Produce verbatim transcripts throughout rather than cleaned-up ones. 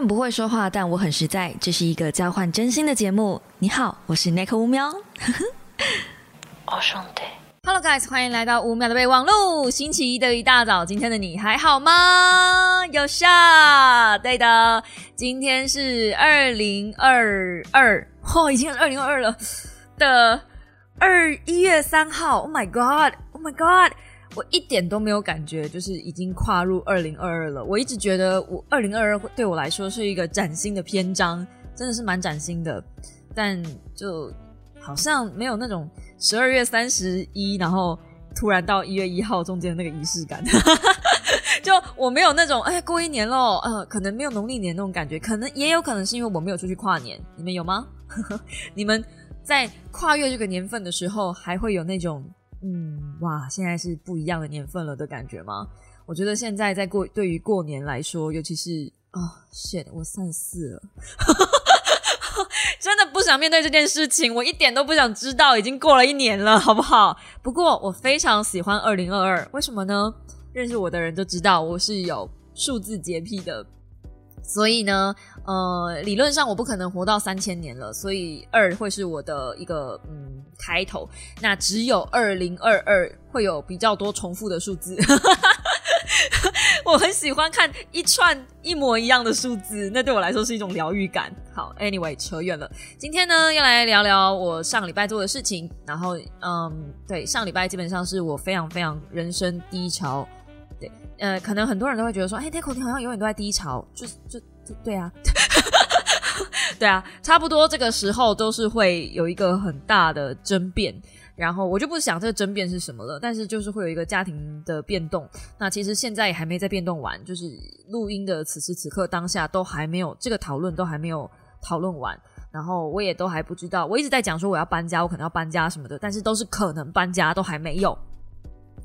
很不会说话，但我很实在。这是一个交换真心的节目。你好，我是 NeKo 嗚喵。哦，兄弟。Hello guys， 欢迎来到嗚喵的备忘录。星期一的一大早，今天的你还好吗？有下，对的，今天是二零二二，哦，已经二零二二了的二一月三号。Oh my god，Oh my god， 我一点都没有感觉，就是已经跨入二零二二了。我一直觉得我二零二二对我来说是一个崭新的篇章，真的是蛮崭新的，但就好像没有那种十二月三十一然后突然到一月一号中间的那个仪式感。就我没有那种哎过一年咯，呃可能没有农历年那种感觉，可能也有可能是因为我没有出去跨年。你们有吗？你们在跨越这个年份的时候还会有那种嗯哇现在是不一样的年份了的感觉吗？我觉得现在在过对于过年来说，尤其是啊、哦、shit 我三十四了。真的不想面对这件事情，我一点都不想知道，已经过了一年了，好不好？不过我非常喜欢二零二二，为什么呢？认识我的人都知道我是有数字洁癖的，所以呢，呃，理论上我不可能活到三千年了，所以二会是我的一个嗯开头。那只有二零二二会有比较多重复的数字。我很喜欢看一串一模一样的数字，那对我来说是一种疗愈感。好 anyway 扯远了，今天呢要来聊聊我上礼拜做的事情。然后嗯，对，上礼拜基本上是我非常非常人生低潮。对，呃，可能很多人都会觉得说，哎 NeKo 你好像永远都在低潮，就就就对啊。对啊，差不多这个时候都是会有一个很大的争辩，然后我就不想这个争辩是什么了，但是就是会有一个家庭的变动。那其实现在也还没在变动完，就是录音的此时此刻当下都还没有，这个讨论都还没有讨论完，然后我也都还不知道，我一直在讲说我要搬家，我可能要搬家什么的，但是都是可能搬家，都还没有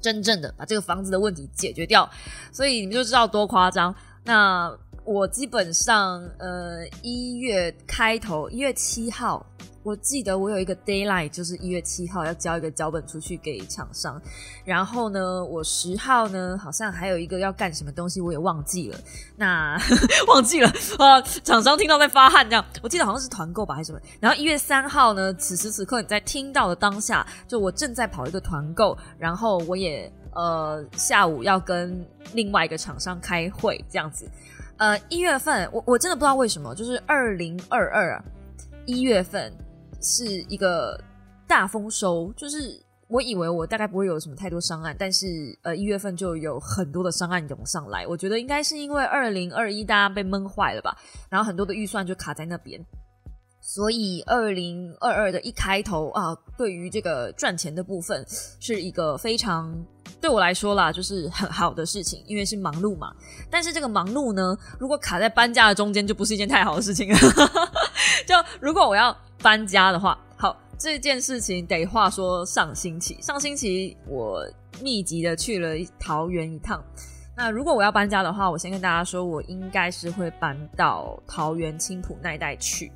真正的把这个房子的问题解决掉，所以你们就知道多夸张。那我基本上呃一月开头一月七号我记得我有一个 deadline， 就是一月七号要交一个脚本出去给厂商，然后呢我十号呢好像还有一个要干什么东西我也忘记了，那忘记了啊，厂商听到在发汗这样，我记得好像是团购吧还是什么。然后一月三号呢，此时此刻你在听到的当下就我正在跑一个团购，然后我也呃下午要跟另外一个厂商开会这样子。呃一月份我我真的不知道为什么，就是二零二二啊一月份是一个大丰收，就是我以为我大概不会有什么太多商案，但是呃一月份就有很多的商案涌上来，我觉得应该是因为二零二一大家被闷坏了吧，然后很多的预算就卡在那边，所以二零二二的一开头啊，对于这个赚钱的部分是一个非常对我来说啦就是很好的事情，因为是忙碌嘛。但是这个忙碌呢如果卡在搬家的中间就不是一件太好的事情了。就如果我要搬家的话，好，这件事情得话说上星期上星期我密集的去了桃园一趟。那如果我要搬家的话，我先跟大家说我应该是会搬到桃园青埔那一带去。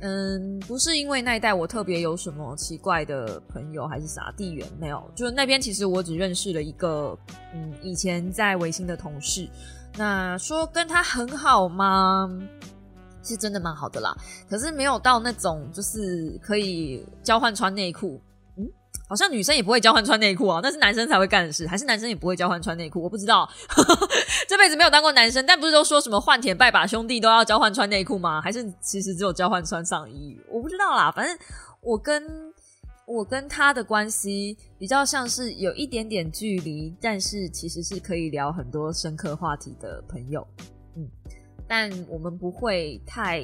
嗯，不是因为那一带我特别有什么奇怪的朋友还是啥地缘，没有，就那边其实我只认识了一个嗯，以前在微星的同事，那说跟他很好吗是真的蛮好的啦，可是没有到那种就是可以交换穿内裤。嗯，好像女生也不会交换穿内裤啊，那是男生才会干的事，还是男生也不会交换穿内裤我不知道。这辈子没有当过男生，但不是都说什么换铁拜把兄弟都要交换穿内裤吗？还是其实只有交换穿上衣？我不知道啦，反正我跟我跟他的关系比较像是有一点点距离，但是其实是可以聊很多深刻话题的朋友。嗯，但我们不会太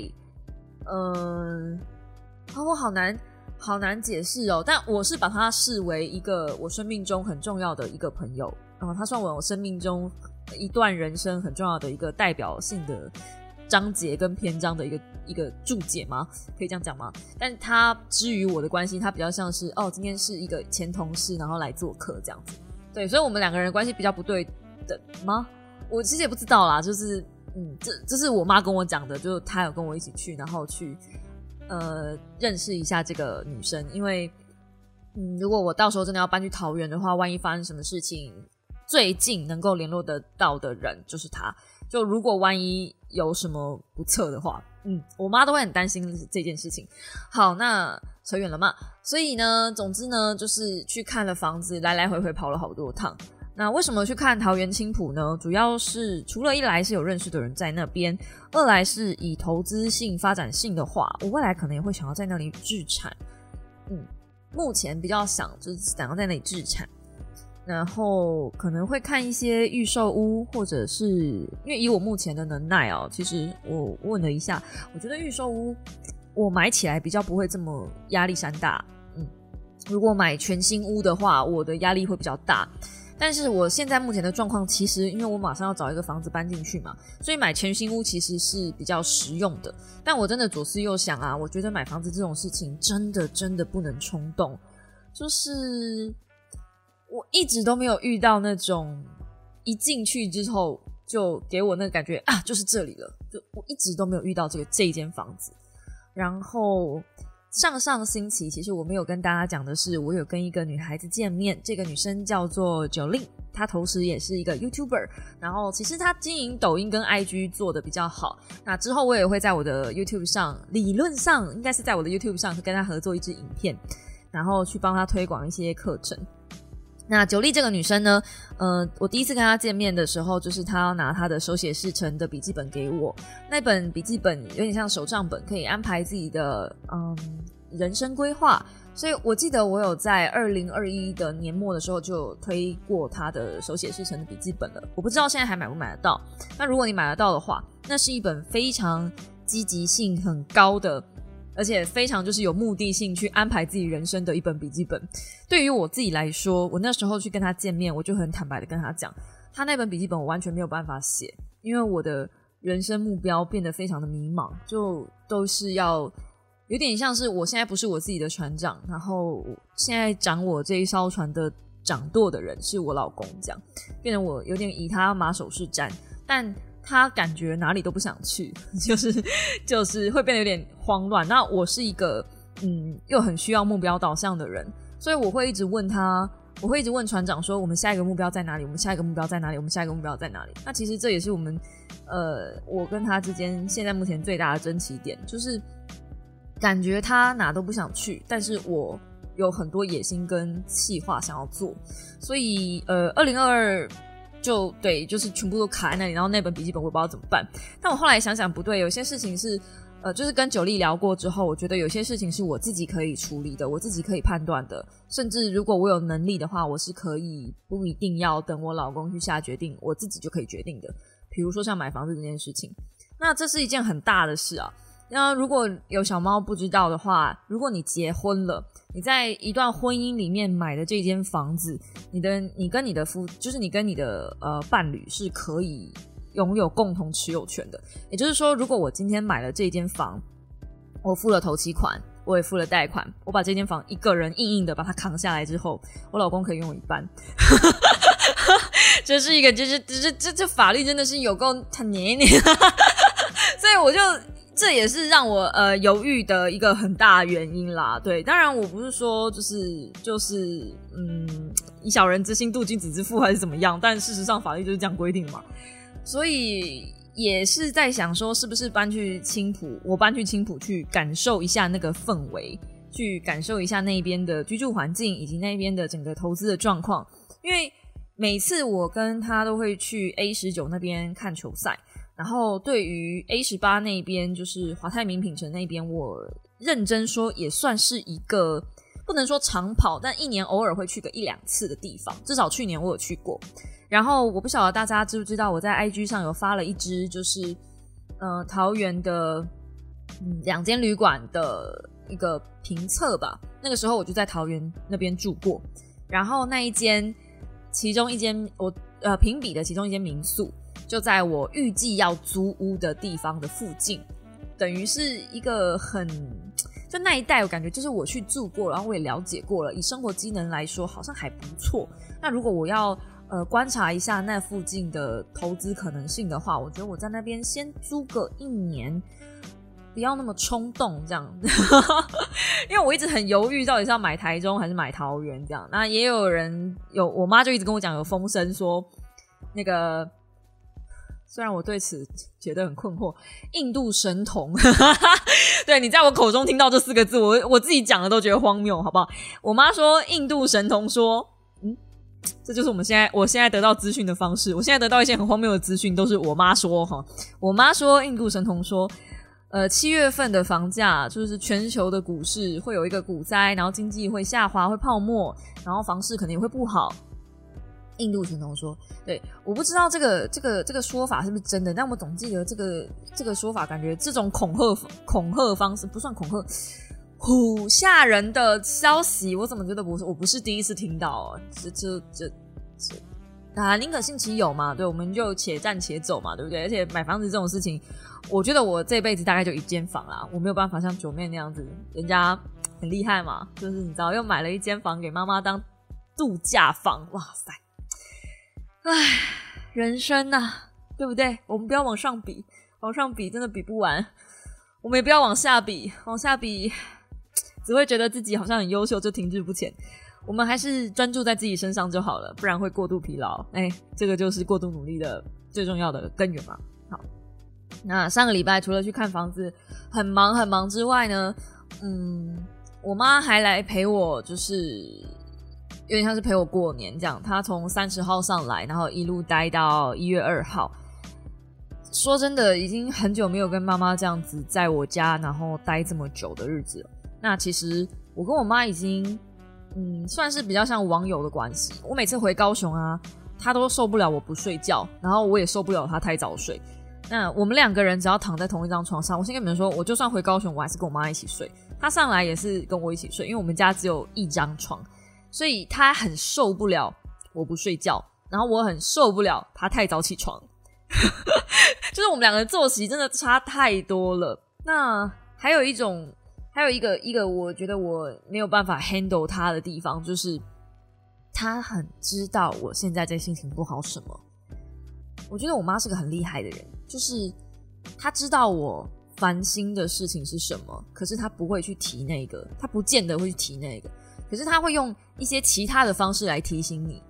嗯、呃哦、我好难好难解释哦，但我是把他视为一个我生命中很重要的一个朋友，然后他算我生命中一段人生很重要的一个代表性的章节跟篇章的一个一个注解吗？可以这样讲吗？但他之于我的关系，他比较像是哦，今天是一个前同事，然后来做客这样子。对，所以我们两个人的关系比较不对等吗？我其实也不知道啦，就是嗯，这这是我妈跟我讲的，就是她有跟我一起去，然后去呃认识一下这个女生，因为嗯，如果我到时候真的要搬去桃园的话，万一发生什么事情。最近能够联络得到的人就是他，就如果万一有什么不测的话，嗯，我妈都会很担心这件事情。好，那扯远了嘛。所以呢，总之呢，就是去看了房子，来来回回跑了好多趟。那为什么去看桃园青埔呢？主要是除了一来是有认识的人在那边，二来是以投资性、发展性的话，我未来可能也会想要在那里置产。嗯，目前比较想就是想要在那里置产，然后可能会看一些预售屋，或者是因为以我目前的能耐哦、喔，其实我问了一下，我觉得预售屋我买起来比较不会这么压力山大。嗯，如果买全新屋的话，我的压力会比较大。但是我现在目前的状况，其实因为我马上要找一个房子搬进去嘛，所以买全新屋其实是比较实用的。但我真的左思右想啊，我觉得买房子这种事情真的真的不能冲动。就是我一直都没有遇到那种一进去之后就给我那个感觉啊，就是这里了。就我一直都没有遇到这个这一间房子。然后上上星期其实我没有跟大家讲的是，我有跟一个女孩子见面，这个女生叫做 Jolene， 她同时也是一个 YouTuber， 然后其实她经营抖音跟 I G 做的比较好，那之后我也会在我的 YouTube 上，理论上应该是在我的 YouTube 上跟她合作一支影片，然后去帮她推广一些课程。那九莉这个女生呢，呃，我第一次跟她见面的时候，就是她要拿她的手写事成的笔记本给我，那本笔记本有点像手账本，可以安排自己的嗯人生规划，所以我记得我有在二零二一的年末的时候就有推过她的手写事成的笔记本了，我不知道现在还买不买得到。那如果你买得到的话，那是一本非常积极性很高的，而且非常就是有目的性去安排自己人生的一本笔记本。对于我自己来说，我那时候去跟他见面，我就很坦白的跟他讲，他那本笔记本我完全没有办法写，因为我的人生目标变得非常的迷茫，就都是要有点像是我现在不是我自己的船长，然后现在掌我这一艘船的掌舵的人是我老公，这样变得我有点以他马首是瞻，但他感觉哪里都不想去，就是就是会变得有点慌乱。那我是一个嗯又很需要目标导向的人，所以我会一直问他，我会一直问船长说，我们下一个目标在哪里？我们下一个目标在哪里？我们下一个目标在哪里？那其实这也是我们呃我跟他之间现在目前最大的争执点，就是感觉他哪都不想去，但是我有很多野心跟计划想要做，所以呃二零二二。就对，就是全部都卡在那里，然后那本笔记本我也不知道怎么办。但我后来想想不对，有些事情是呃，就是跟九莉聊过之后，我觉得有些事情是我自己可以处理的，我自己可以判断的，甚至如果我有能力的话，我是可以不一定要等我老公去下决定，我自己就可以决定的。比如说像买房子这件事情，那这是一件很大的事啊。那如果有小猫不知道的话，如果你结婚了，你在一段婚姻里面买的这间房子，你的你跟你的夫，就是你跟你的呃伴侣是可以拥有共同持有权的。也就是说，如果我今天买了这间房，我付了头期款，我也付了贷款，我把这间房一个人硬硬的把它扛下来之后，我老公可以拥有一半。这是一个，这这这这这法律真的是有够很黏黏，所以我就。这也是让我呃犹豫的一个很大原因啦，对，当然我不是说就是就是嗯以小人之心度君子之腹还是怎么样，但事实上法律就是这样规定嘛，所以也是在想说是不是搬去青埔，我搬去青埔去感受一下那个氛围，去感受一下那边的居住环境以及那边的整个投资的状况，因为每次我跟他都会去 A 十九 那边看球赛。然后对于 A 十八 那边，就是华泰名品城那边，我认真说也算是一个不能说长跑，但一年偶尔会去个一两次的地方，至少去年我有去过。然后我不晓得大家知不知道，我在 I G 上有发了一支就是呃桃园的、嗯、两间旅馆的一个评测吧，那个时候我就在桃园那边住过，然后那一间其中一间我呃评比的其中一间民宿就在我预计要租屋的地方的附近，等于是一个很就那一带，我感觉就是我去住过，然后我也了解过了，以生活机能来说好像还不错。那如果我要呃观察一下那附近的投资可能性的话，我觉得我在那边先租个一年，不要那么冲动这样因为我一直很犹豫到底是要买台中还是买桃园这样。那也有人有我妈就一直跟我讲有风声说那个，虽然我对此觉得很困惑，印度神童对，你在我口中听到这四个字，我我自己讲的都觉得荒谬好不好。我妈说印度神童说嗯，这就是我们现在我现在得到资讯的方式。我现在得到一些很荒谬的资讯都是我妈说哈，我妈说印度神童说呃，七月份的房价就是全球的股市会有一个股灾，然后经济会下滑会泡沫，然后房市可能也会不好。印度神童说，对，我不知道这个这个这个说法是不是真的，但我总记得这个这个说法，感觉这种恐吓恐吓方式不算恐吓，唬吓人的消息，我怎么觉得不是？我不是第一次听到、哦，这这这这啊，宁可信其有嘛，对，我们就且战且走嘛，对不对？而且买房子这种事情，我觉得我这辈子大概就一间房啦，我没有办法像九妹那样子，人家很厉害嘛，就是你知道，又买了一间房给妈妈当度假房，哇塞！唉，人生啊，对不对？我们不要往上比，往上比真的比不完。我们也不要往下比，往下比只会觉得自己好像很优秀就停滞不前。我们还是专注在自己身上就好了，不然会过度疲劳。哎，这个就是过度努力的最重要的根源嘛。好，那上个礼拜除了去看房子很忙很忙之外呢，嗯，我妈还来陪我，就是有点像是陪我过年这样，他从三十号上来，然后一路待到一月二号。说真的，已经很久没有跟妈妈这样子在我家然后待这么久的日子了。那其实我跟我妈已经嗯，算是比较像网友的关系。我每次回高雄啊，她都受不了我不睡觉，然后我也受不了她太早睡。那我们两个人只要躺在同一张床上，我先跟你们说，我就算回高雄我还是跟我妈一起睡，她上来也是跟我一起睡，因为我们家只有一张床，所以他很受不了我不睡觉，然后我很受不了他太早起床就是我们两个作息真的差太多了。那还有一种还有一个一个我觉得我没有办法 handle 他的地方，就是他很知道我现在这心情不好什么。我觉得我妈是个很厉害的人，就是她知道我烦心的事情是什么，可是她不会去提那个，她不见得会去提那个，可是他会用一些其他的方式来提醒你。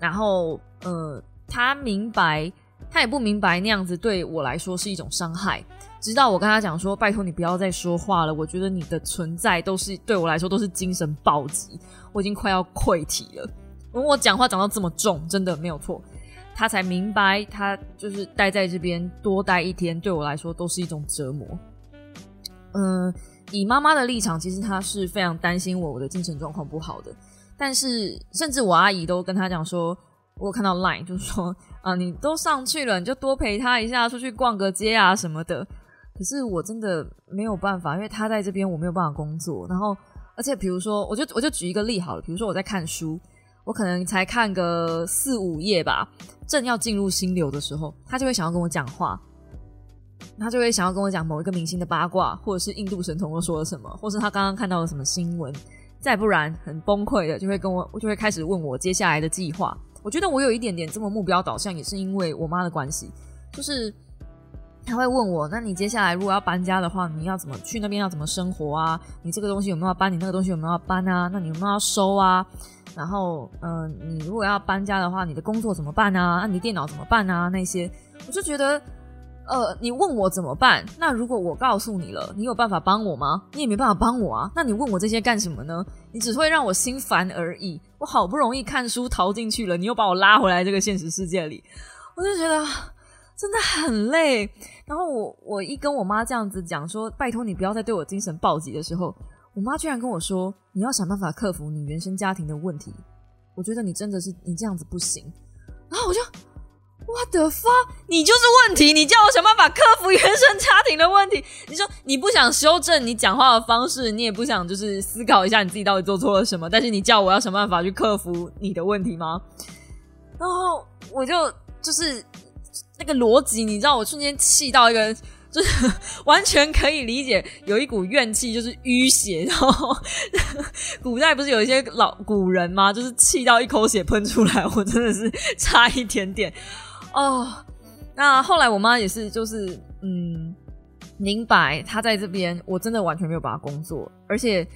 然后呃，他明白他也不明白那样子对我来说是一种伤害，直到我跟他讲说拜托你不要再说话了，我觉得你的存在都是对我来说都是精神暴击，我已经快要溃体了，我讲话讲到这么重真的没有错。他才明白他就是待在这边多待一天对我来说都是一种折磨。嗯、呃以妈妈的立场，其实她是非常担心我我的精神状况不好的，但是甚至我阿姨都跟她讲说，我有看到 LINE 就说啊，你都上去了，你就多陪她一下，出去逛个街啊什么的。可是我真的没有办法，因为她在这边我没有办法工作。然后，而且比如说，我就我就举一个例好了，比如说我在看书，我可能才看个四五页吧，正要进入心流的时候，她就会想要跟我讲话。他就会想要跟我讲某一个明星的八卦，或者是印度神童又说了什么，或是他刚刚看到了什么新闻，再不然很崩溃的就会跟我就会开始问我接下来的计划。我觉得我有一点点这么目标导向，也是因为我妈的关系，就是他会问我，那你接下来如果要搬家的话，你要怎么去那边，要怎么生活啊，你这个东西有没有要搬，你那个东西有没有要搬啊，那你有没有要收啊，然后嗯、呃，你如果要搬家的话，你的工作怎么办啊，那你电脑怎么办啊，那些我就觉得呃，你问我怎么办？那如果我告诉你了，你有办法帮我吗？你也没办法帮我啊。那你问我这些干什么呢？你只会让我心烦而已。我好不容易看书逃进去了，你又把我拉回来这个现实世界里，我就觉得真的很累。然后我我一跟我妈这样子讲说，拜托你不要再对我精神暴击的时候，我妈居然跟我说，你要想办法克服你原生家庭的问题。我觉得你真的是你这样子不行。然后我就。What the fuck， 你就是问题，你叫我想办法克服原生家庭的问题。你说你不想修正你讲话的方式，你也不想就是思考一下你自己到底做错了什么，但是你叫我要想办法去克服你的问题吗？然后我就就是那个逻辑，你知道，我瞬间气到一个就是完全可以理解，有一股怨气就是淤血。然后古代不是有一些老古人吗？就是气到一口血喷出来，我真的是差一点点。哦，那后来我妈也是，就是嗯，明白他在这边我真的完全没有把他工作，而且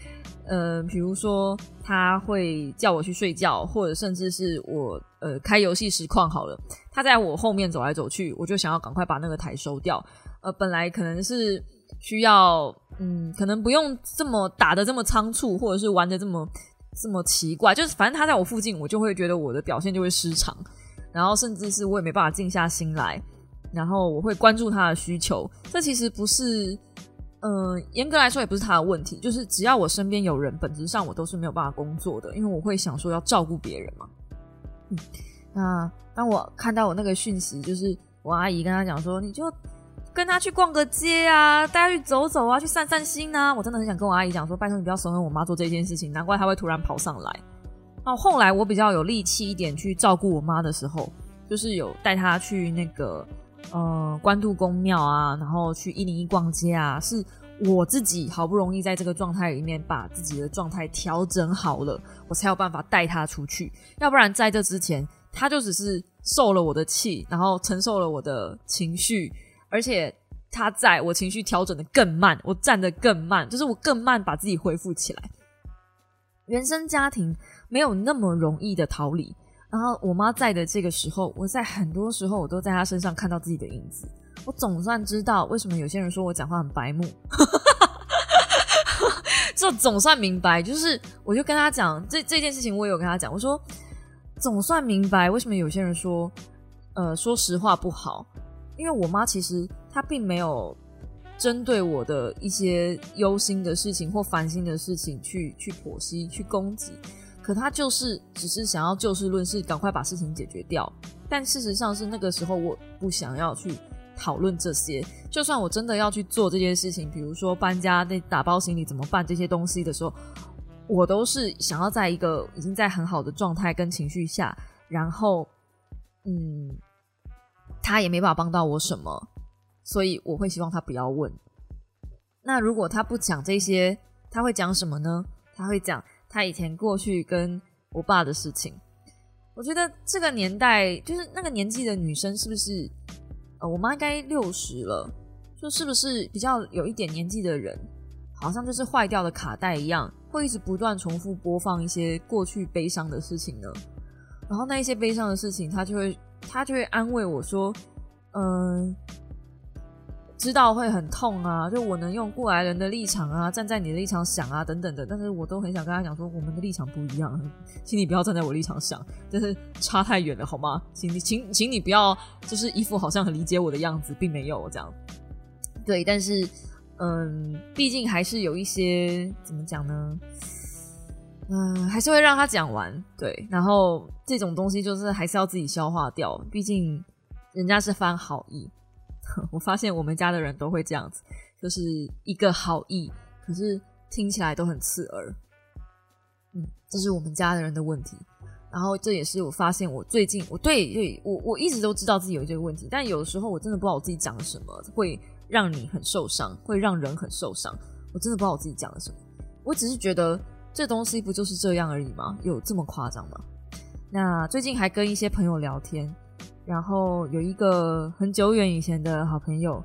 呃，比如说他会叫我去睡觉，或者甚至是我呃开游戏实况好了，他在我后面走来走去，我就想要赶快把那个台收掉。呃，本来可能是需要嗯，可能不用这么打得这么仓促，或者是玩得这么这么奇怪，就是反正他在我附近，我就会觉得我的表现就会失常，然后甚至是我也没办法静下心来，然后我会关注他的需求。这其实不是呃，严格来说也不是他的问题，就是只要我身边有人，本质上我都是没有办法工作的，因为我会想说要照顾别人嘛。嗯，那当我看到我那个讯息，就是我阿姨跟他讲说，你就跟他去逛个街啊，带他去走走啊，去散散心啊。我真的很想跟我阿姨讲说，拜托你不要怂恿我妈做这件事情，难怪她会突然跑上来。那后来我比较有力气一点去照顾我妈的时候，就是有带她去那个呃，关渡公庙啊，然后去一零一逛街啊，是我自己好不容易在这个状态里面把自己的状态调整好了，我才有办法带他出去。要不然在这之前，他就只是受了我的气，然后承受了我的情绪，而且他在我情绪调整的更慢，我站得更慢，就是我更慢把自己恢复起来。原生家庭没有那么容易的逃离。然后我妈在的这个时候，我在很多时候我都在她身上看到自己的影子。我总算知道为什么有些人说我讲话很白目，就总算明白。就是我就跟她讲这这件事情，我也有跟她讲，我说总算明白为什么有些人说呃说实话不好，因为我妈其实她并没有针对我的一些忧心的事情或烦心的事情去去剖析去攻击。可他就是只是想要就事论事，赶快把事情解决掉。但事实上是那个时候我不想要去讨论这些，就算我真的要去做这件事情，比如说搬家、打包行李怎么办这些东西的时候，我都是想要在一个已经在很好的状态跟情绪下，然后嗯，他也没办法帮到我什么，所以我会希望他不要问。那如果他不讲这些，他会讲什么呢？他会讲他以前过去跟我爸的事情。我觉得这个年代，就是那个年纪的女生，是不是呃，我妈应该六十了，就是不是比较有一点年纪的人，好像就是坏掉的卡带一样，会一直不断重复播放一些过去悲伤的事情呢？然后那一些悲伤的事情，她就会她就会安慰我说，嗯、呃，知道会很痛啊，就我能用过来人的立场啊，站在你的立场想啊等等的，但是我都很想跟他讲说我们的立场不一样，请你不要站在我立场想，但是差太远了好吗？请你请请你不要就是一副好像很理解我的样子，并没有这样。对，但是嗯，毕竟还是有一些怎么讲呢，嗯，还是会让他讲完。对，然后这种东西就是还是要自己消化掉，毕竟人家是番好意。我发现我们家的人都会这样子，就是一个好意，可是听起来都很刺耳。嗯，这是我们家的人的问题。然后这也是我发现我最近我对对我我一直都知道自己有这个问题，但有时候我真的不知道我自己讲了什么，会让你很受伤，会让人很受伤。我真的不知道我自己讲了什么，我只是觉得这东西不就是这样而已吗？有这么夸张吗？那最近还跟一些朋友聊天。然后有一个很久远以前的好朋友，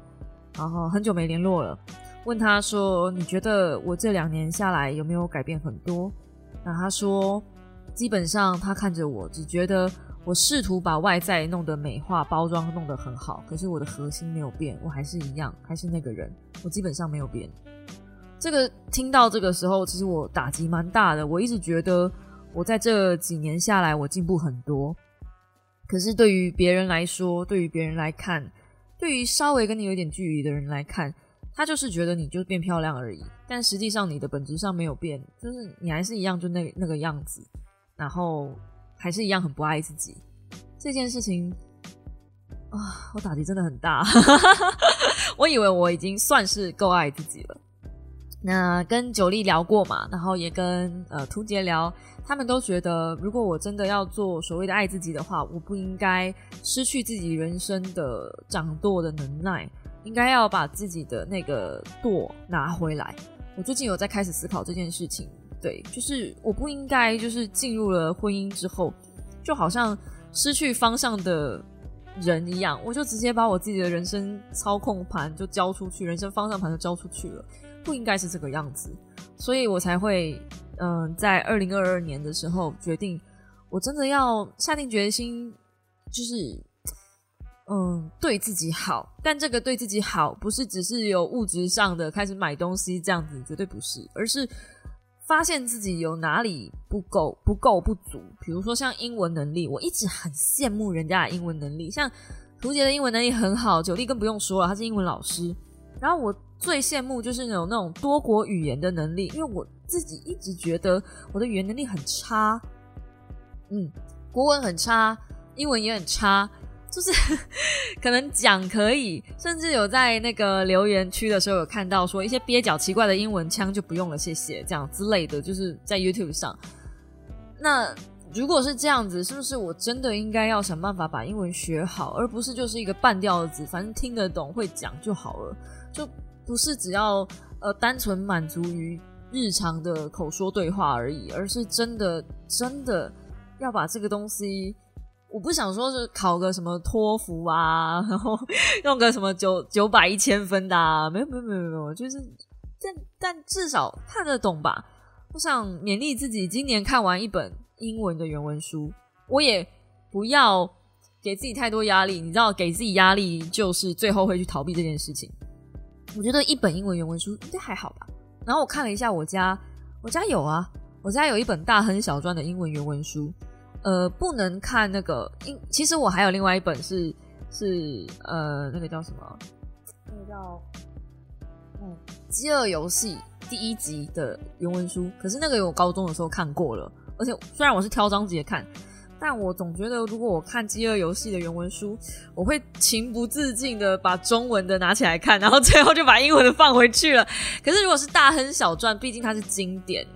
然后很久没联络了，问他说你觉得我这两年下来有没有改变很多？那他说基本上他看着我只觉得我试图把外在弄得美化，包装弄得很好，可是我的核心没有变，我还是一样，还是那个人，我基本上没有变。这个听到这个时候其实我打击蛮大的，我一直觉得我在这几年下来我进步很多，可是对于别人来说，对于别人来看，对于稍微跟你有点距离的人来看，他就是觉得你就变漂亮而已，但实际上你的本质上没有变，就是你还是一样就那那个样子，然后还是一样很不爱自己。这件事情啊，我打击真的很大。我以为我已经算是够爱自己了。那跟九莉聊过嘛，然后也跟呃涂杰聊，他们都觉得如果我真的要做所谓的爱自己的话，我不应该失去自己人生的掌舵的能耐，应该要把自己的那个舵拿回来。我最近有在开始思考这件事情。对，就是我不应该就是进入了婚姻之后就好像失去方向的人一样，我就直接把我自己的人生操控盘就交出去，人生方向盘就交出去了，不应该是这个样子。所以我才会嗯、呃，在二零二二年的时候决定我真的要下定决心，就是嗯，对自己好。但这个对自己好不是只是有物质上的开始买东西这样子，绝对不是，而是发现自己有哪里不够不够不足。比如说像英文能力，我一直很羡慕人家的英文能力，像屠杰的英文能力很好，九莉更不用说了，他是英文老师。然后我最羡慕就是有那种多国语言的能力，因为我自己一直觉得我的语言能力很差，嗯，国文很差，英文也很差，就是可能讲可以，甚至有在那个留言区的时候有看到说一些蹩脚奇怪的英文腔就不用了，谢谢，这样之类的，就是在 YouTube 上。那如果是这样子，是不是我真的应该要想办法把英文学好，而不是就是一个半吊子，反正听得懂会讲就好了，就不是只要呃单纯满足于日常的口说对话而已，而是真的真的要把这个东西。我不想说是考个什么托福啊，然后弄个什么九九百一千分的啊，没有没有没有没有，就是但但至少看得懂吧。我想勉励自己，今年看完一本英文的原文书，我也不要给自己太多压力。你知道，给自己压力就是最后会去逃避这件事情。我觉得一本英文原文书应该还好吧。然后我看了一下我家，我家有啊，我家有一本大亨小传的英文原文书。呃，不能看那个，其实我还有另外一本是是呃，那个叫什么？那个叫嗯，《饥饿游戏》第一集的原文书。可是那个我高中的时候看过了，而且虽然我是挑章节看，但我总觉得如果我看《饥饿游戏》的原文书，我会情不自禁的把中文的拿起来看，然后最后就把英文的放回去了。可是如果是《大亨小传》，毕竟它是经典。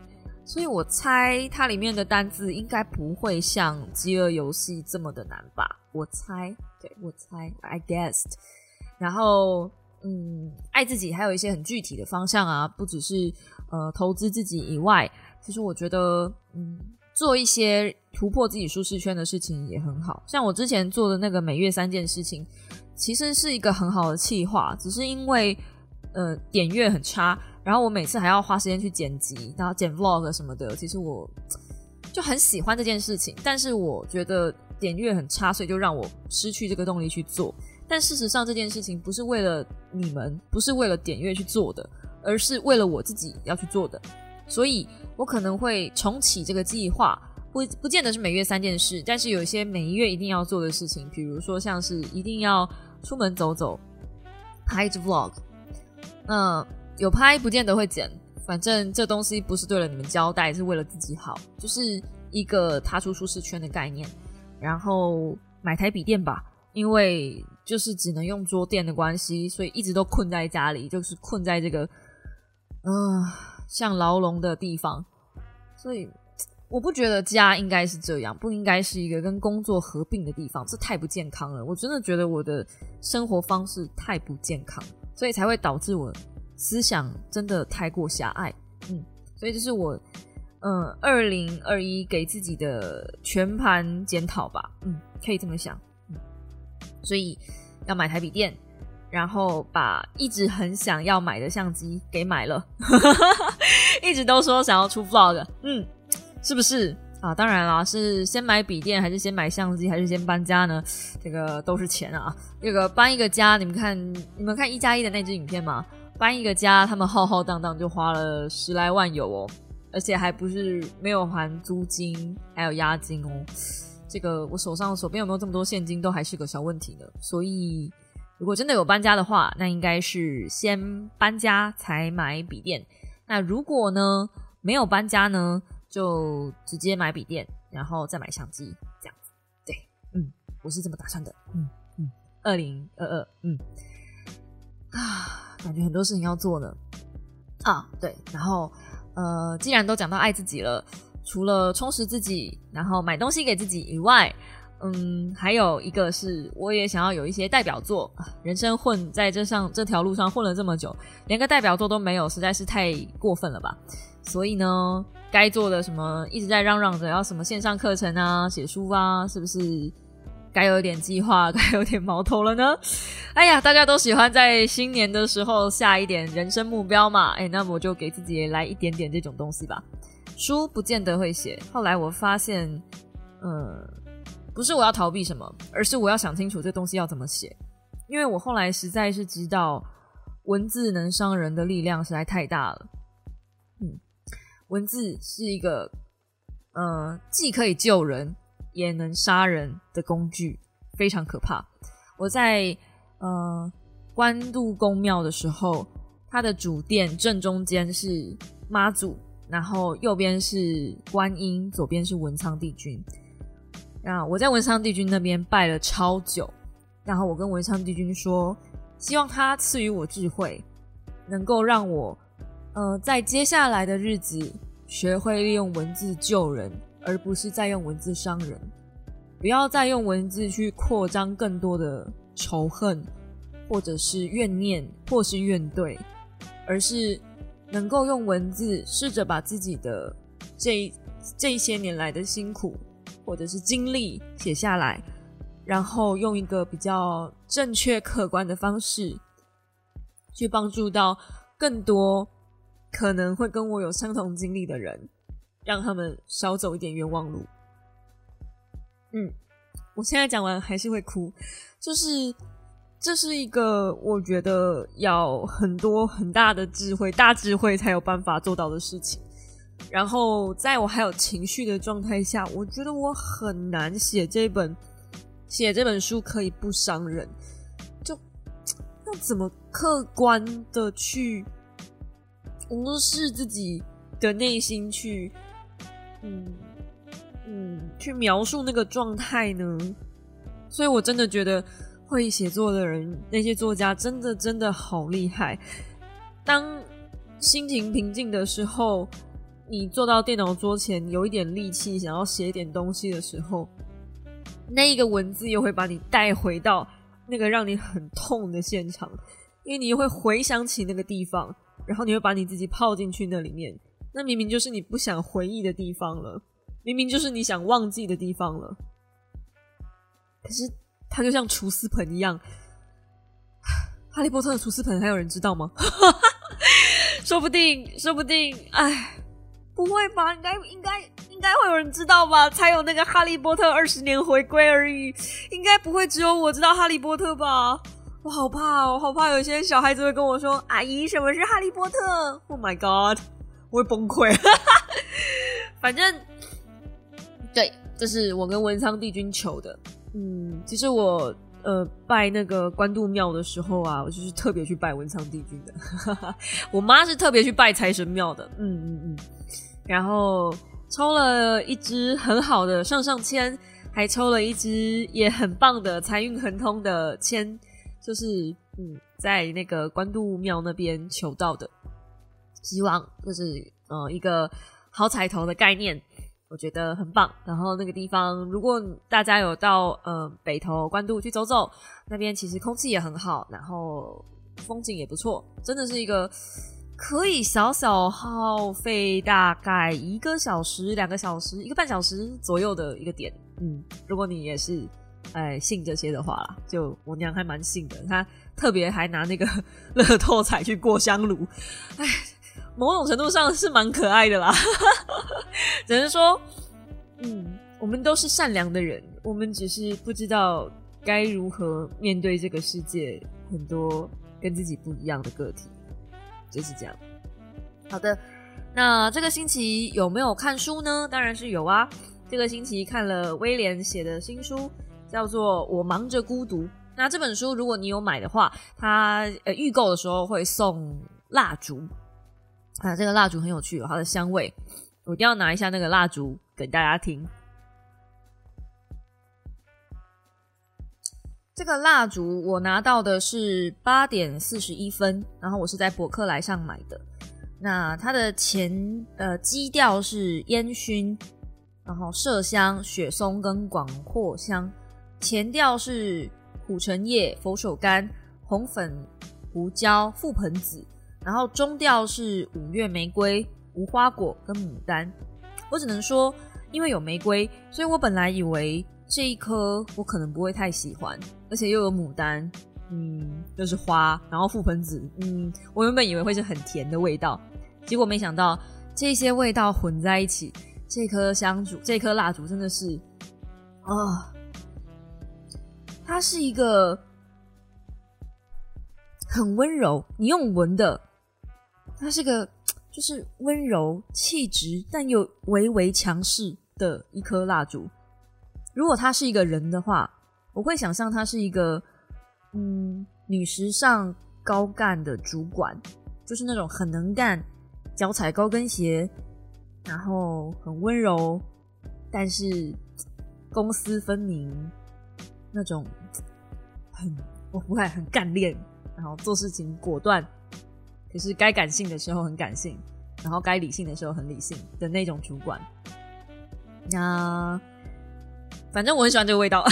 所以我猜它里面的单字应该不会像饥饿游戏这么的难吧，我猜，对，我猜 I guessed。 然后嗯，爱自己还有一些很具体的方向啊，不只是呃投资自己以外，其实我觉得嗯，做一些突破自己舒适圈的事情也很好，像我之前做的那个每月三件事情其实是一个很好的企划，只是因为呃点阅很差，然后我每次还要花时间去剪辑，然后剪 vlog 什么的，其实我就很喜欢这件事情，但是我觉得点阅很差，所以就让我失去这个动力去做。但事实上这件事情不是为了你们，不是为了点阅去做的，而是为了我自己要去做的，所以我可能会重启这个计划，不不见得是每月三件事，但是有一些每一月一定要做的事情，比如说像是一定要出门走走，拍一支 vlog， 嗯、呃有拍不见得会剪，反正这东西不是对了你们交代，是为了自己好，就是一个踏出舒适圈的概念。然后买台笔电吧，因为就是只能用桌垫的关系，所以一直都困在家里，就是困在这个呃像牢笼的地方，所以我不觉得家应该是这样，不应该是一个跟工作合并的地方，这太不健康了，我真的觉得我的生活方式太不健康，所以才会导致我思想真的太过狭隘，嗯，所以这是我，呃二零二一给自己的全盘检讨吧，嗯，可以这么想，嗯，所以要买台笔电，然后把一直很想要买的相机给买了，一直都说想要出 vlog， 嗯，是不是？啊，当然啦，是先买笔电还是先买相机还是先搬家呢？这个都是钱啊，这个搬一个家，你们看，你们看一加一的那支影片吗？搬一个家，他们浩浩荡荡就花了十来万有哦，而且还不是没有还租金，还有押金哦。这个我手上手边有没有这么多现金都还是个小问题呢。所以如果真的有搬家的话，那应该是先搬家才买笔电。那如果呢没有搬家呢，就直接买笔电，然后再买相机，这样子。对，嗯，我是这么打算的。嗯嗯，二零二二，嗯。啊，感觉很多事情要做呢啊，对，然后呃，既然都讲到爱自己了，除了充实自己，然后买东西给自己以外，嗯，还有一个是我也想要有一些代表作，人生混在这上这条路上混了这么久，连个代表作都没有，实在是太过分了吧。所以呢，该做的什么一直在嚷嚷着要什么线上课程啊，写书啊，是不是该有点计划，该有点矛头了呢。哎呀，大家都喜欢在新年的时候下一点人生目标嘛，哎，那我就给自己也来一点点这种东西吧。书不见得会写，后来我发现，呃，不是我要逃避什么，而是我要想清楚这东西要怎么写。因为我后来实在是知道文字能伤人的力量实在太大了。嗯，文字是一个呃，既可以救人也能杀人的工具，非常可怕。我在呃关渡公庙的时候，它的主殿正中间是妈祖，然后右边是观音，左边是文昌帝君。那我在文昌帝君那边拜了超久，然后我跟文昌帝君说，希望他赐予我智慧，能够让我呃在接下来的日子学会利用文字救人，而不是再用文字伤人，不要再用文字去扩张更多的仇恨，或者是怨念，或是怨怼，而是能够用文字试着把自己的这这些年来的辛苦或者是经历写下来，然后用一个比较正确客观的方式去帮助到更多可能会跟我有相同经历的人，让他们少走一点冤枉路。嗯，我现在讲完还是会哭，就是这是一个我觉得要很多很大的智慧，大智慧才有办法做到的事情。然后在我还有情绪的状态下，我觉得我很难写这本写这本书可以不伤人，就要怎么客观的去无视自己的内心去嗯嗯去描述那个状态呢？所以我真的觉得会写作的人，那些作家真的真的好厉害。当心情平静的时候，你坐到电脑桌前有一点力气想要写一点东西的时候，那一个文字又会把你带回到那个让你很痛的现场，因为你又会回想起那个地方，然后你会把你自己泡进去那里面，那明明就是你不想回忆的地方了，明明就是你想忘记的地方了，可是它就像除丝盆一样。哈利波特的除丝盆还有人知道吗？说不定，说不定，哎，不会吧？应该，应该，应该会有人知道吧？才有那个哈利波特二十年回归而已，应该不会只有我知道哈利波特吧？我好怕哦，我好怕有些小孩子会跟我说：“阿姨，什么是哈利波特 ？”Oh my god， 我会崩溃。反正，对，这是我跟文昌帝君求的。嗯，其实我呃拜那个关渡庙的时候啊，我就是特别去拜文昌帝君的。我妈是特别去拜财神庙的，嗯嗯嗯。然后抽了一支很好的上上签，还抽了一支也很棒的财运亨通的签，就是嗯在那个关渡庙那边求到的，希望就是呃一个好彩头的概念。我觉得很棒，然后那个地方，如果大家有到呃北投关渡去走走，那边其实空气也很好，然后风景也不错，真的是一个可以小小耗费大概一个小时、两个小时、一个半小时左右的一个点。嗯，如果你也是哎信这些的话啦，就我娘还蛮信的，她特别还拿那个乐透彩去过香炉，哎。某种程度上是蛮可爱的啦，只是说，嗯，我们都是善良的人，我们只是不知道该如何面对这个世界很多跟自己不一样的个体，就是这样。好的，那这个星期有没有看书呢？当然是有啊，这个星期看了威廉写的新书，叫做《我忙着孤独》。那这本书如果你有买的话，它呃预购的时候会送蜡烛。啊，这个蜡烛很有趣哦，它的香味，我一定要拿一下那个蜡烛给大家听。这个蜡烛我拿到的是 八点四十一 分，然后我是在博客来上买的。那它的前呃基调是烟熏，然后麝香、雪松跟广藿香，前调是苦橙叶、佛手柑、红粉胡椒、覆盆子。然后中调是五月玫瑰、无花果跟牡丹。我只能说，因为有玫瑰，所以我本来以为这一颗我可能不会太喜欢，而且又有牡丹，嗯，又是花，然后覆盆子，嗯，我原本以为会是很甜的味道，结果没想到这些味道混在一起，这颗香烛，这颗蜡烛真的是啊，它是一个很温柔，你用闻的，它是个就是温柔气质但又微微强势的一颗蜡烛。如果它是一个人的话，我会想象它是一个嗯，女时尚高干的主管，就是那种很能干，脚踩高跟鞋，然后很温柔，但是公私分明，那种很我不太很干练，然后做事情果断，可是该感性的时候很感性，然后该理性的时候很理性的那种主管。那反正我很喜欢这个味道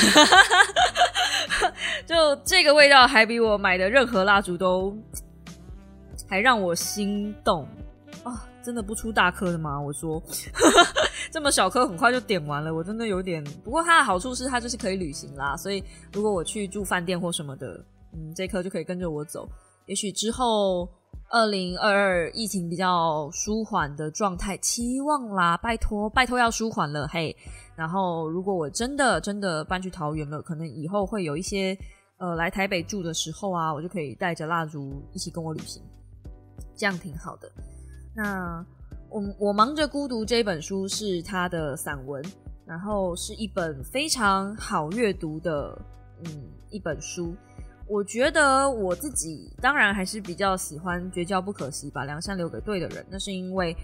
就这个味道还比我买的任何蜡烛都还让我心动啊！真的不出大颗的吗？我说这么小颗很快就点完了，我真的有点。不过它的好处是它就是可以旅行啦，所以如果我去住饭店或什么的，嗯，这颗就可以跟着我走。也许之后二零二二疫情比较舒缓的状态，期望啦，拜托拜托要舒缓了嘿。然后如果我真的真的搬去桃园了，可能以后会有一些呃来台北住的时候啊，我就可以带着蜡烛一起跟我旅行，这样挺好的。那我我忙着孤独这本书是他的散文，然后是一本非常好阅读的嗯一本书。我觉得我自己当然还是比较喜欢绝交不可惜，把良善留给对的人，那是因为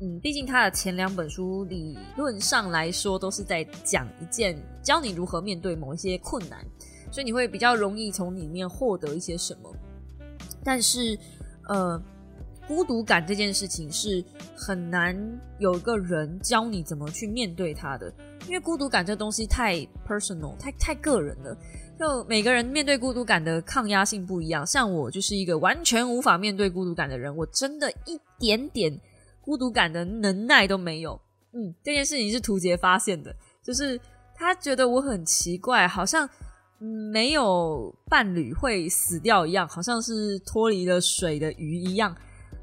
嗯，毕竟他的前两本书理论上来说都是在讲一件教你如何面对某一些困难，所以你会比较容易从里面获得一些什么。但是呃，孤独感这件事情是很难有一个人教你怎么去面对它的，因为孤独感这东西太 personal 太太个人了，就每个人面对孤独感的抗压性不一样。像我就是一个完全无法面对孤独感的人，我真的一点点孤独感的能耐都没有。嗯，这件事情是屠杰发现的，就是他觉得我很奇怪，好像没有伴侣会死掉一样，好像是脱离了水的鱼一样。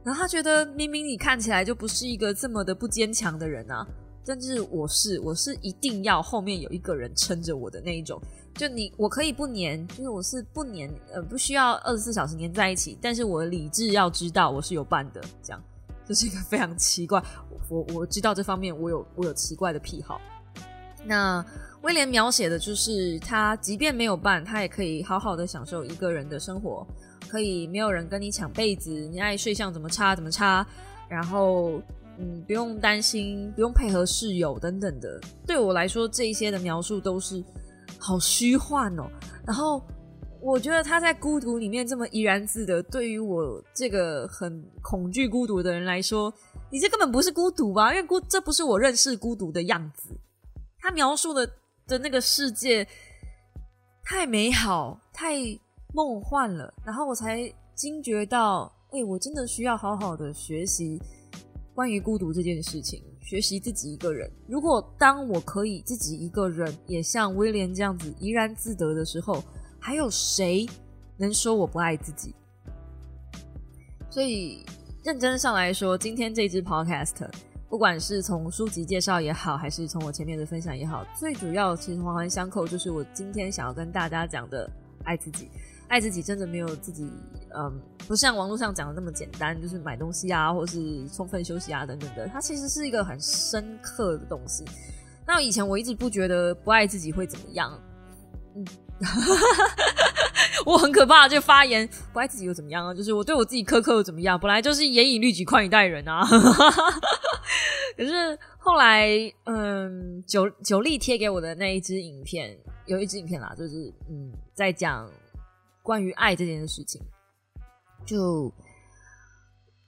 然后他觉得明明你看起来就不是一个这么的不坚强的人啊，但是我是我是一定要后面有一个人撑着我的那一种。就你我可以不黏，就是我是不黏呃不需要二十四小时黏在一起，但是我理智要知道我是有伴的，这样就是一个非常奇怪。我我知道这方面我有我有奇怪的癖好。那威廉描写的就是他即便没有伴，他也可以好好的享受一个人的生活，可以没有人跟你抢被子，你爱睡相怎么插怎么插，然后嗯，不用担心，不用配合室友等等的。对我来说，这一些的描述都是好虚幻哦。然后我觉得他在孤独里面这么怡然自得，对于我这个很恐惧孤独的人来说，你这根本不是孤独吧？因为孤这不是我认识孤独的样子。他描述的的那个世界太美好、太梦幻了，然后我才惊觉到，哎，我真的需要好好的学习。关于孤独这件事情，学习自己一个人。如果当我可以自己一个人也像威廉这样子怡然自得的时候，还有谁能说我不爱自己？所以认真上来说，今天这支 podcast 不管是从书籍介绍也好，还是从我前面的分享也好，最主要其实环环相扣，就是我今天想要跟大家讲的爱自己。爱自己真的没有自己，嗯，不像网络上讲的那么简单，就是买东西啊，或是充分休息啊等等的。它其实是一个很深刻的东西。那以前我一直不觉得不爱自己会怎么样，嗯，我很可怕就发言不爱自己又怎么样啊？就是我对我自己苛刻又怎么样？本来就是严以律己，宽以待人啊。可是后来，嗯，九九力贴给我的那一支影片，有一支影片啦，就是嗯，在讲关于爱这件事情。就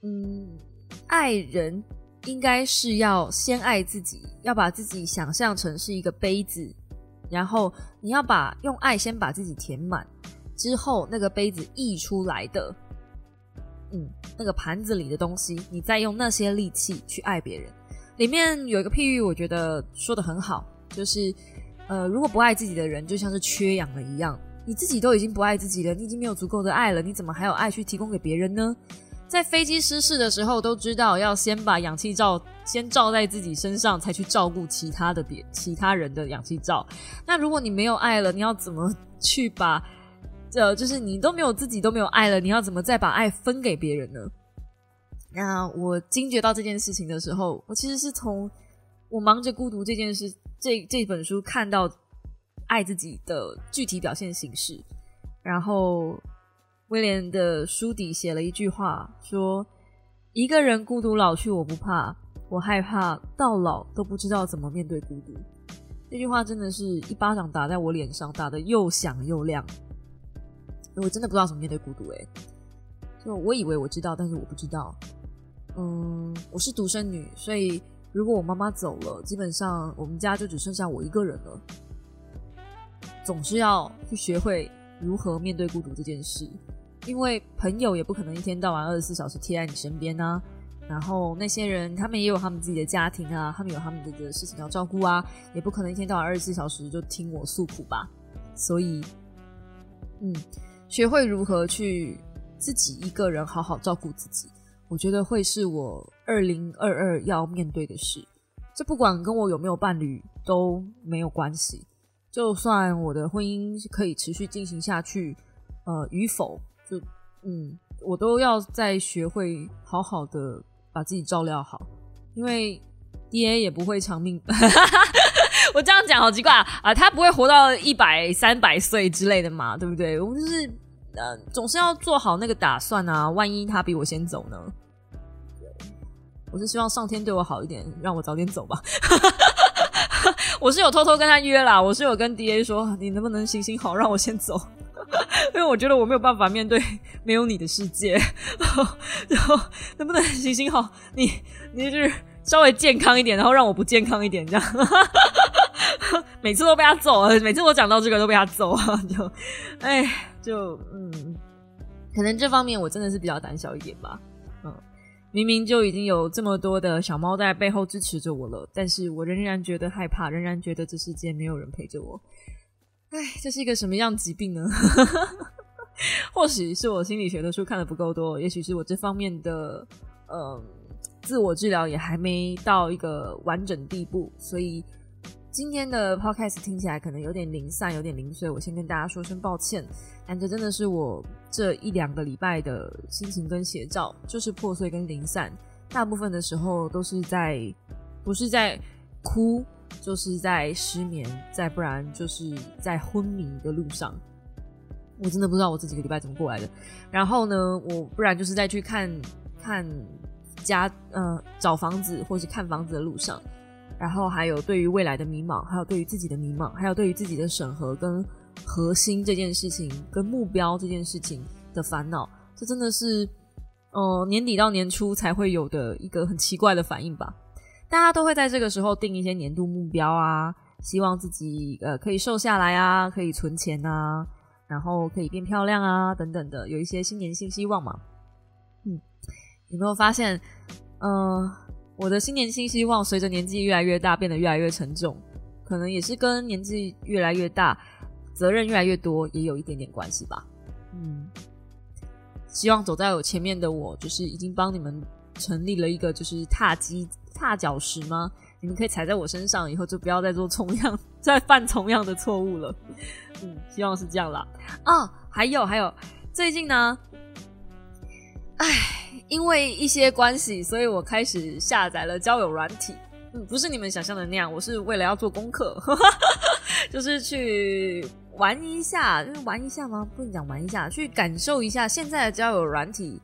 嗯，爱人应该是要先爱自己，要把自己想象成是一个杯子，然后你要把用爱先把自己填满，之后那个杯子溢出来的嗯，那个盘子里的东西，你再用那些力气去爱别人。里面有一个譬喻我觉得说得很好，就是呃，如果不爱自己的人就像是缺氧了一样，你自己都已经不爱自己了，你已经没有足够的爱了，你怎么还有爱去提供给别人呢？在飞机失事的时候都知道要先把氧气罩先罩在自己身上，才去照顾其他的别其他人的氧气罩。那如果你没有爱了，你要怎么去把呃，就是你都没有自己都没有爱了，你要怎么再把爱分给别人呢？那我惊觉到这件事情的时候，我其实是从我忙着孤独这件事这这本书看到爱自己的具体表现形式。然后威廉的书底写了一句话说，一个人孤独老去我不怕，我害怕到老都不知道怎么面对孤独。这句话真的是一巴掌打在我脸上，打得又响又亮，我真的不知道怎么面对孤独欸。就我以为我知道，但是我不知道。嗯，我是独生女，所以如果我妈妈走了，基本上我们家就只剩下我一个人了。总是要去学会如何面对孤独这件事，因为朋友也不可能一天到晚二十四小时贴在你身边啊，然后那些人他们也有他们自己的家庭啊，他们有他们的事情要照顾啊，也不可能一天到晚二十四小时就听我诉苦吧。所以嗯，学会如何去自己一个人好好照顾自己，我觉得会是我二零二二要面对的事。这不管跟我有没有伴侣都没有关系，就算我的婚姻可以持续进行下去呃，与否就嗯，我都要再学会好好的把自己照料好，因为 D A 也不会长命我这样讲好奇怪啊，啊他不会活到一百、三百岁之类的嘛，对不对？我们就是呃，总是要做好那个打算啊，万一他比我先走呢？我是希望上天对我好一点，让我早点走吧。我是有偷偷跟他约啦，我是有跟 D A 说，你能不能行行好，让我先走，因为我觉得我没有办法面对没有你的世界。然后能不能行行好，你你就是稍微健康一点，然后让我不健康一点，这样。每次都被他揍啊，每次我讲到这个都被他揍啊，就哎就嗯，可能这方面我真的是比较胆小一点吧。嗯，明明就已经有这么多的小猫在背后支持着我了，但是我仍然觉得害怕，仍然觉得这世界没有人陪着我。哎，这是一个什么样的疾病呢？或许是我心理学的书看得不够多，也许是我这方面的呃自我治疗也还没到一个完整地步，所以今天的 podcast 听起来可能有点零散，有点零碎，我先跟大家说声抱歉。但这真的是我这一两个礼拜的心情跟写照，就是破碎跟零散，大部分的时候都是在不是在哭，就是在失眠，再不然就是在昏迷的路上。我真的不知道我这几个礼拜怎么过来的。然后呢，我不然就是在去看看家，呃，找房子或是看房子的路上。然后还有对于未来的迷茫，还有对于自己的迷茫，还有对于自己的审核跟核心这件事情跟目标这件事情的烦恼，这真的是呃，年底到年初才会有的一个很奇怪的反应吧。大家都会在这个时候定一些年度目标啊，希望自己呃可以瘦下来啊，可以存钱啊，然后可以变漂亮啊等等的，有一些新年新希望嘛。嗯，有没有发现呃我的新年新希望随着年纪越来越大变得越来越沉重，可能也是跟年纪越来越大责任越来越多也有一点点关系吧。嗯，希望走在我前面的我就是已经帮你们成立了一个就是踏基踏脚石吗，你们可以踩在我身上，以后就不要再做同样再犯同样的错误了。嗯，希望是这样啦。啊，还有还有最近呢，唉，因为一些关系，所以我开始下载了交友软体。嗯，不是你们想象的那样，我是为了要做功课，就是去玩一下，就是玩一下吗？不能讲玩一下，去感受一下现在的交友软体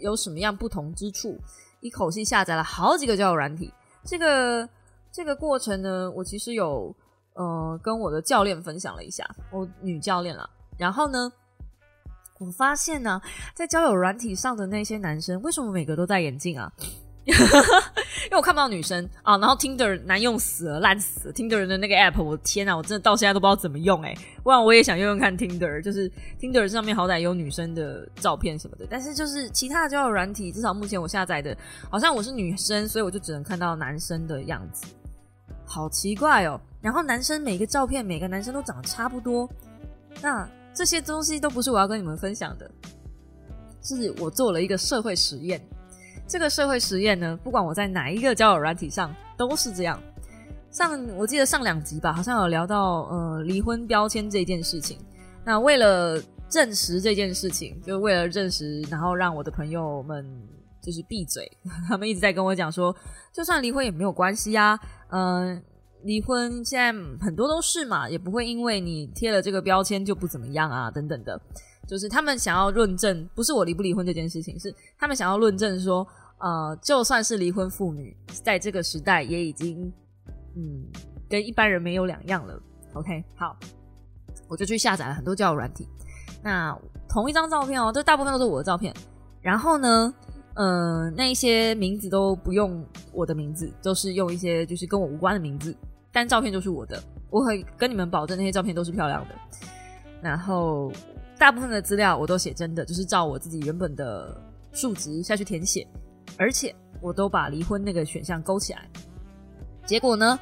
有什么样不同之处。一口气下载了好几个交友软体。这个这个过程呢，我其实有呃跟我的教练分享了一下，我女教练啦。然后呢，我发现呢、啊，在交友软体上的那些男生，为什么每个都戴眼镜啊？因为我看不到女生啊。然后 Tinder 难用死了，烂死了 Tinder 的那个 app， 我天啊，我真的到现在都不知道怎么用哎、欸。不然我也想用用看 Tinder， 就是 Tinder 上面好歹有女生的照片什么的。但是就是其他的交友软体，至少目前我下载的，好像我是女生，所以我就只能看到男生的样子，好奇怪哦。然后男生每个照片每个男生都长得差不多。那这些东西都不是我要跟你们分享的，是我做了一个社会实验。这个社会实验呢，不管我在哪一个交友软体上都是这样。上我记得上两集吧，好像有聊到呃离婚标签这件事情。那为了证实这件事情，就为了证实，然后让我的朋友们就是闭嘴，他们一直在跟我讲说，就算离婚也没有关系啊，嗯、呃，离婚现在很多都是嘛，也不会因为你贴了这个标签就不怎么样啊，等等的。就是他们想要论证，不是我离不离婚这件事情，是他们想要论证说，呃，就算是离婚妇女，在这个时代也已经，嗯，跟一般人没有两样了。OK， 好，我就去下载了很多交友软体，那同一张照片哦，这大部分都是我的照片。然后呢，呃，那一些名字都不用我的名字，都是用一些就是跟我无关的名字，但照片就是我的。我会跟你们保证，那些照片都是漂亮的。然后。大部分的资料我都写真的，就是照我自己原本的数值下去填写，而且我都把离婚那个选项勾起来。结果呢，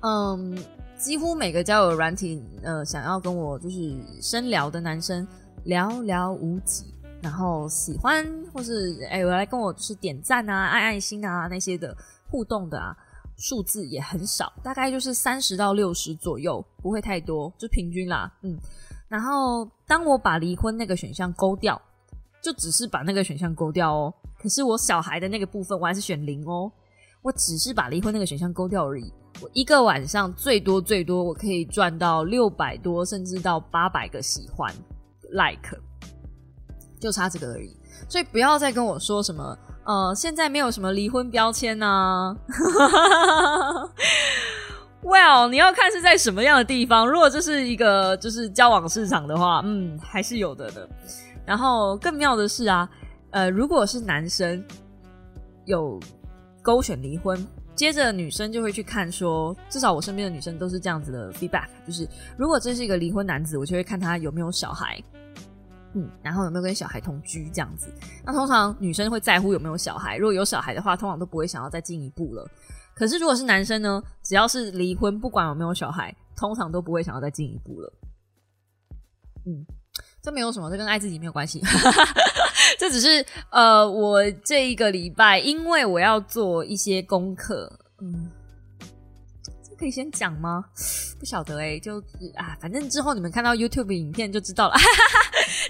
嗯，几乎每个交友软体呃想要跟我就是深聊的男生寥寥无几，然后喜欢或是哎、欸、我来跟我就是点赞啊、爱爱心啊那些的互动的啊，数字也很少，大概就是三十到六十左右，不会太多，就平均啦，嗯。然后当我把离婚那个选项勾掉，就只是把那个选项勾掉哦，可是我小孩的那个部分我还是选零哦，我只是把离婚那个选项勾掉而已。我一个晚上最多最多我可以赚到六百多甚至到八百个喜欢 like， 就差这个而已。所以不要再跟我说什么呃，现在没有什么离婚标签啊Well， 你要看是在什么样的地方。如果这是一个就是交往市场的话，嗯，还是有的的。然后更妙的是啊，呃，如果是男生有勾选离婚，接着女生就会去看说，至少我身边的女生都是这样子的 feedback， 就是如果这是一个离婚男子，我就会看他有没有小孩，嗯，然后有没有跟小孩同居这样子。那通常女生会在乎有没有小孩，如果有小孩的话，通常都不会想要再进一步了。可是如果是男生呢，只要是离婚不管有没有小孩，通常都不会想要再进一步了。嗯，这没有什么，这跟爱自己没有关系这只是呃，我这一个礼拜因为我要做一些功课，嗯，这可以先讲吗？不晓得欸，就啊，反正之后你们看到 YouTube 影片就知道了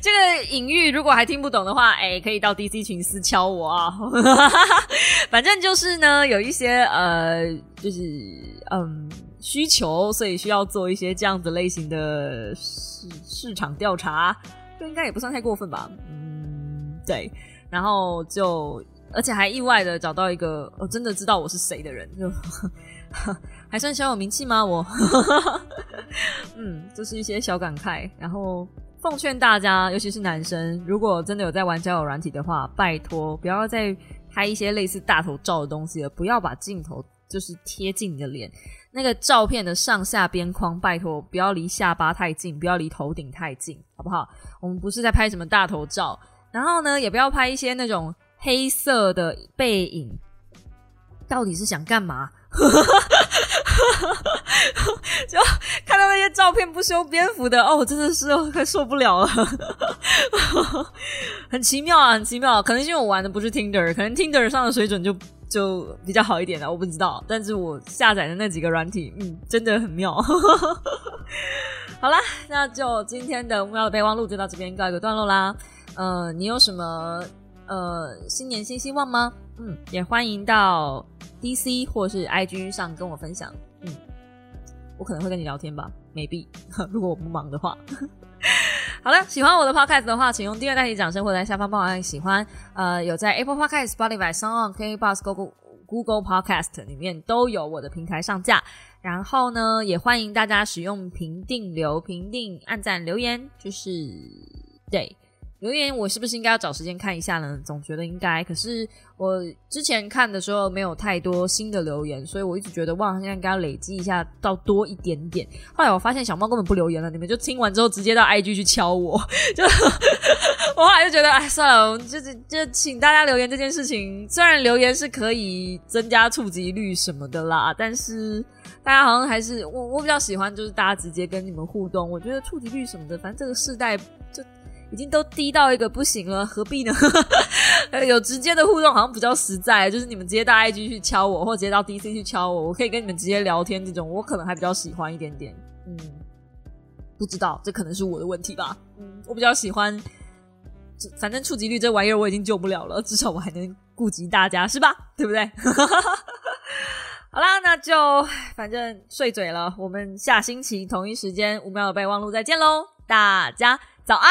这个隐喻如果还听不懂的话，欸，可以到 D C 群私敲我啊反正就是呢，有一些呃就是嗯需求，所以需要做一些这样子类型的市市场调查，就应该也不算太过分吧，嗯，对。然后就而且还意外的找到一个我、哦、真的知道我是谁的人，就还算小有名气吗我嗯，就是一些小感慨。然后奉劝大家，尤其是男生，如果真的有在玩交友软体的话，拜托不要再拍一些类似大头照的东西了，不要把镜头就是贴近你的脸，那个照片的上下边框拜托不要离下巴太近，不要离头顶太近，好不好？我们不是在拍什么大头照，然后呢也不要拍一些那种黑色的背影，到底是想干嘛就看到那些照片不修边幅的，哦，我真的是快受不了了很奇妙啊，很奇妙啊，可能因为我玩的不是 Tinder， 可能 Tinder 上的水准就就比较好一点了，我不知道，但是我下载的那几个软体，嗯，真的很妙好啦，那就今天的嗚喵的备忘录就到这边告一个段落啦。呃，你有什么呃新年新希望吗？嗯，也欢迎到 D C 或是 I G 上跟我分享。嗯，我可能会跟你聊天吧 ，maybe 如果我不忙的话。好了，喜欢我的 podcast 的话，请用订阅代替掌声，或在下方帮我按喜欢。呃，有在 Apple Podcast、Spotify、SoundOn、KKBox、Google Google Podcast 里面都有我的平台上架。然后呢，也欢迎大家使用评定留、评定、按赞、留言，就是对。留言我是不是应该要找时间看一下呢？总觉得应该，可是我之前看的时候没有太多新的留言，所以我一直觉得哇，现在应该要累积一下到多一点点。后来我发现小猫根本不留言了，你们就听完之后直接到 I G 去敲我，就我后来就觉得哎，算了，就就请大家留言这件事情，虽然留言是可以增加触及率什么的啦，但是大家好像还是我我比较喜欢就是大家直接跟你们互动，我觉得触及率什么的，反正这个世代就已经都低到一个不行了，何必呢？有直接的互动好像比较实在，就是你们直接到 I G 去敲我，或直接到 D C 去敲我，我可以跟你们直接聊天，这种我可能还比较喜欢一点点。嗯，不知道，这可能是我的问题吧。嗯，我比较喜欢，反正触及率这玩意儿我已经救不了了，至少我还能顾及大家，是吧？对不对？好啦，那就反正睡嘴了，我们下星期同一时间嗚喵的备忘录再见咯，大家早安。